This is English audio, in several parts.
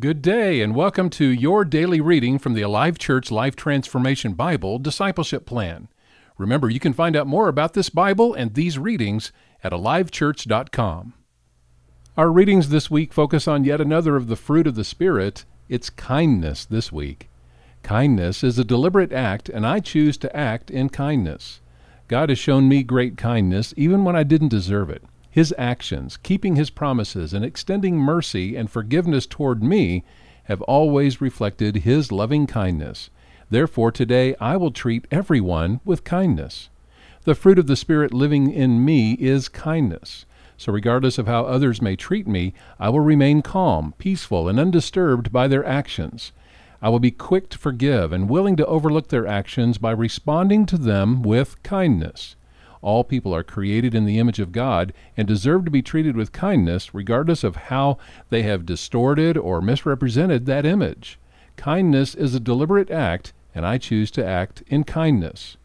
Good day, and welcome to your daily reading from the Alive Church Life Transformation Bible Discipleship Plan. Remember, you can find out more about this Bible and these readings at alivechurch.com. Our readings this week focus on yet another of the fruit of the Spirit. It's kindness this week. Kindness is a deliberate act, and I choose to act in kindness. God has shown me great kindness, even when I didn't deserve it. His actions, keeping His promises, and extending mercy and forgiveness toward me have always reflected His loving kindness. Therefore, today I will treat everyone with kindness. The fruit of the Spirit living in me is kindness. So regardless of how others may treat me, I will remain calm, peaceful, and undisturbed by their actions. I will be quick to forgive and willing to overlook their actions by responding to them with kindness. All people are created in the image of God and deserve to be treated with kindness regardless of how they have distorted or misrepresented that image. Kindness is a deliberate act, and I choose to act in kindness.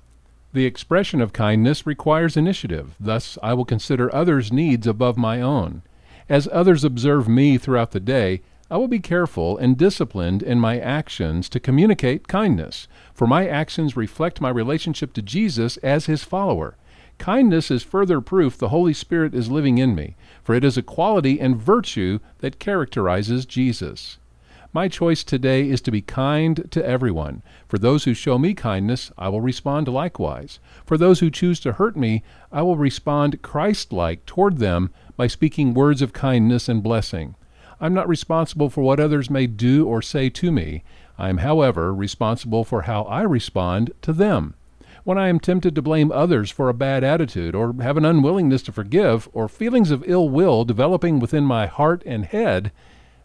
The expression of kindness requires initiative. Thus, I will consider others' needs above my own. As others observe me throughout the day, I will be careful and disciplined in my actions to communicate kindness, for my actions reflect my relationship to Jesus as His follower. Kindness is further proof the Holy Spirit is living in me, for it is a quality and virtue that characterizes Jesus. My choice today is to be kind to everyone. For those who show me kindness, I will respond likewise. For those who choose to hurt me, I will respond Christ-like toward them by speaking words of kindness and blessing. I'm not responsible for what others may do or say to me. I am, however, responsible for how I respond to them. When I am tempted to blame others for a bad attitude or have an unwillingness to forgive or feelings of ill will developing within my heart and head,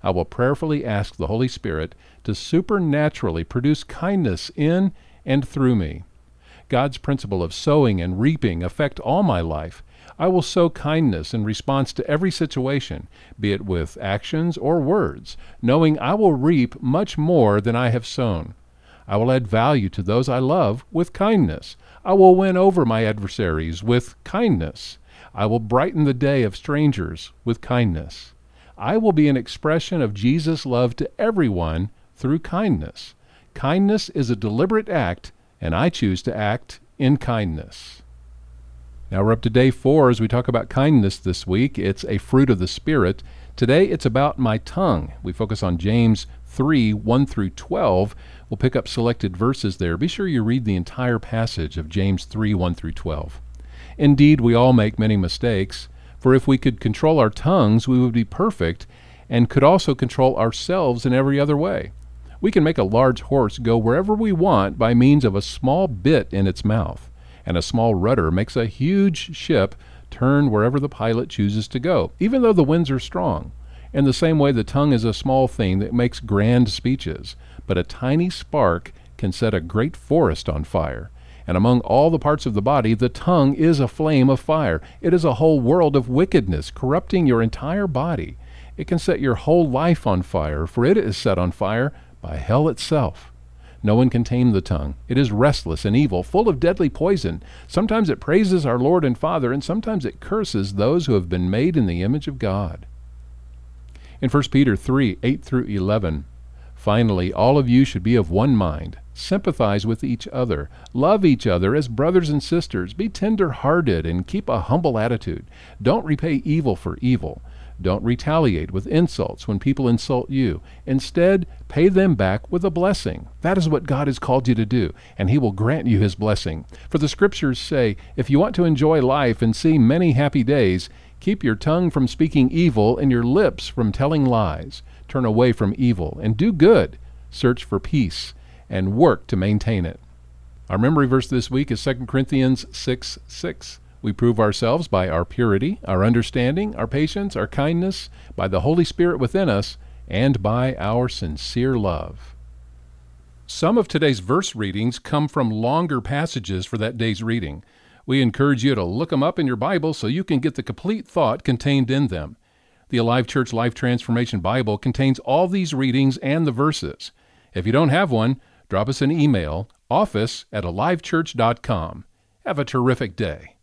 I will prayerfully ask the Holy Spirit to supernaturally produce kindness in and through me. God's principle of sowing and reaping affect all my life. I will sow kindness in response to every situation, be it with actions or words, knowing I will reap much more than I have sown. I will add value to those I love with kindness. I will win over my adversaries with kindness. I will brighten the day of strangers with kindness. I will be an expression of Jesus' love to everyone through kindness. Kindness is a deliberate act, and I choose to act in kindness. Now we're up to day 4 as we talk about kindness this week. It's a fruit of the Spirit. Today it's about my tongue. We focus on James 3:1-12. We'll pick up selected verses there. Be sure you read the entire passage of James 3:1-12. Indeed, we all make many mistakes, for if we could control our tongues, we would be perfect and could also control ourselves in every other way. We can make a large horse go wherever we want by means of a small bit in its mouth, and a small rudder makes a huge ship turn wherever the pilot chooses to go, even though the winds are strong. In the same way, the tongue is a small thing that makes grand speeches, but a tiny spark can set a great forest on fire. And among all the parts of the body, the tongue is a flame of fire. It is a whole world of wickedness, corrupting your entire body. It can set your whole life on fire, for it is set on fire by hell itself. No one can tame the tongue. It is restless and evil, full of deadly poison. Sometimes it praises our Lord and Father, and sometimes it curses those who have been made in the image of God. In 1 Peter 3:8-11, finally, all of you should be of one mind, sympathize with each other, love each other as brothers and sisters, be tender-hearted, and keep a humble attitude. Don't repay evil for evil. Don't retaliate with insults when people insult you. Instead, pay them back with a blessing. That is what God has called you to do, and He will grant you His blessing. For the Scriptures say, if you want to enjoy life and see many happy days, keep your tongue from speaking evil and your lips from telling lies. Turn away from evil and do good. Search for peace and work to maintain it. Our memory verse this week is 2 Corinthians 6:6. We prove ourselves by our purity, our understanding, our patience, our kindness, by the Holy Spirit within us, and by our sincere love. Some of today's verse readings come from longer passages for that day's reading. We encourage you to look them up in your Bible so you can get the complete thought contained in them. The Alive Church Life Transformation Bible contains all these readings and the verses. If you don't have one, drop us an email, office@alivechurch.com. Have a terrific day.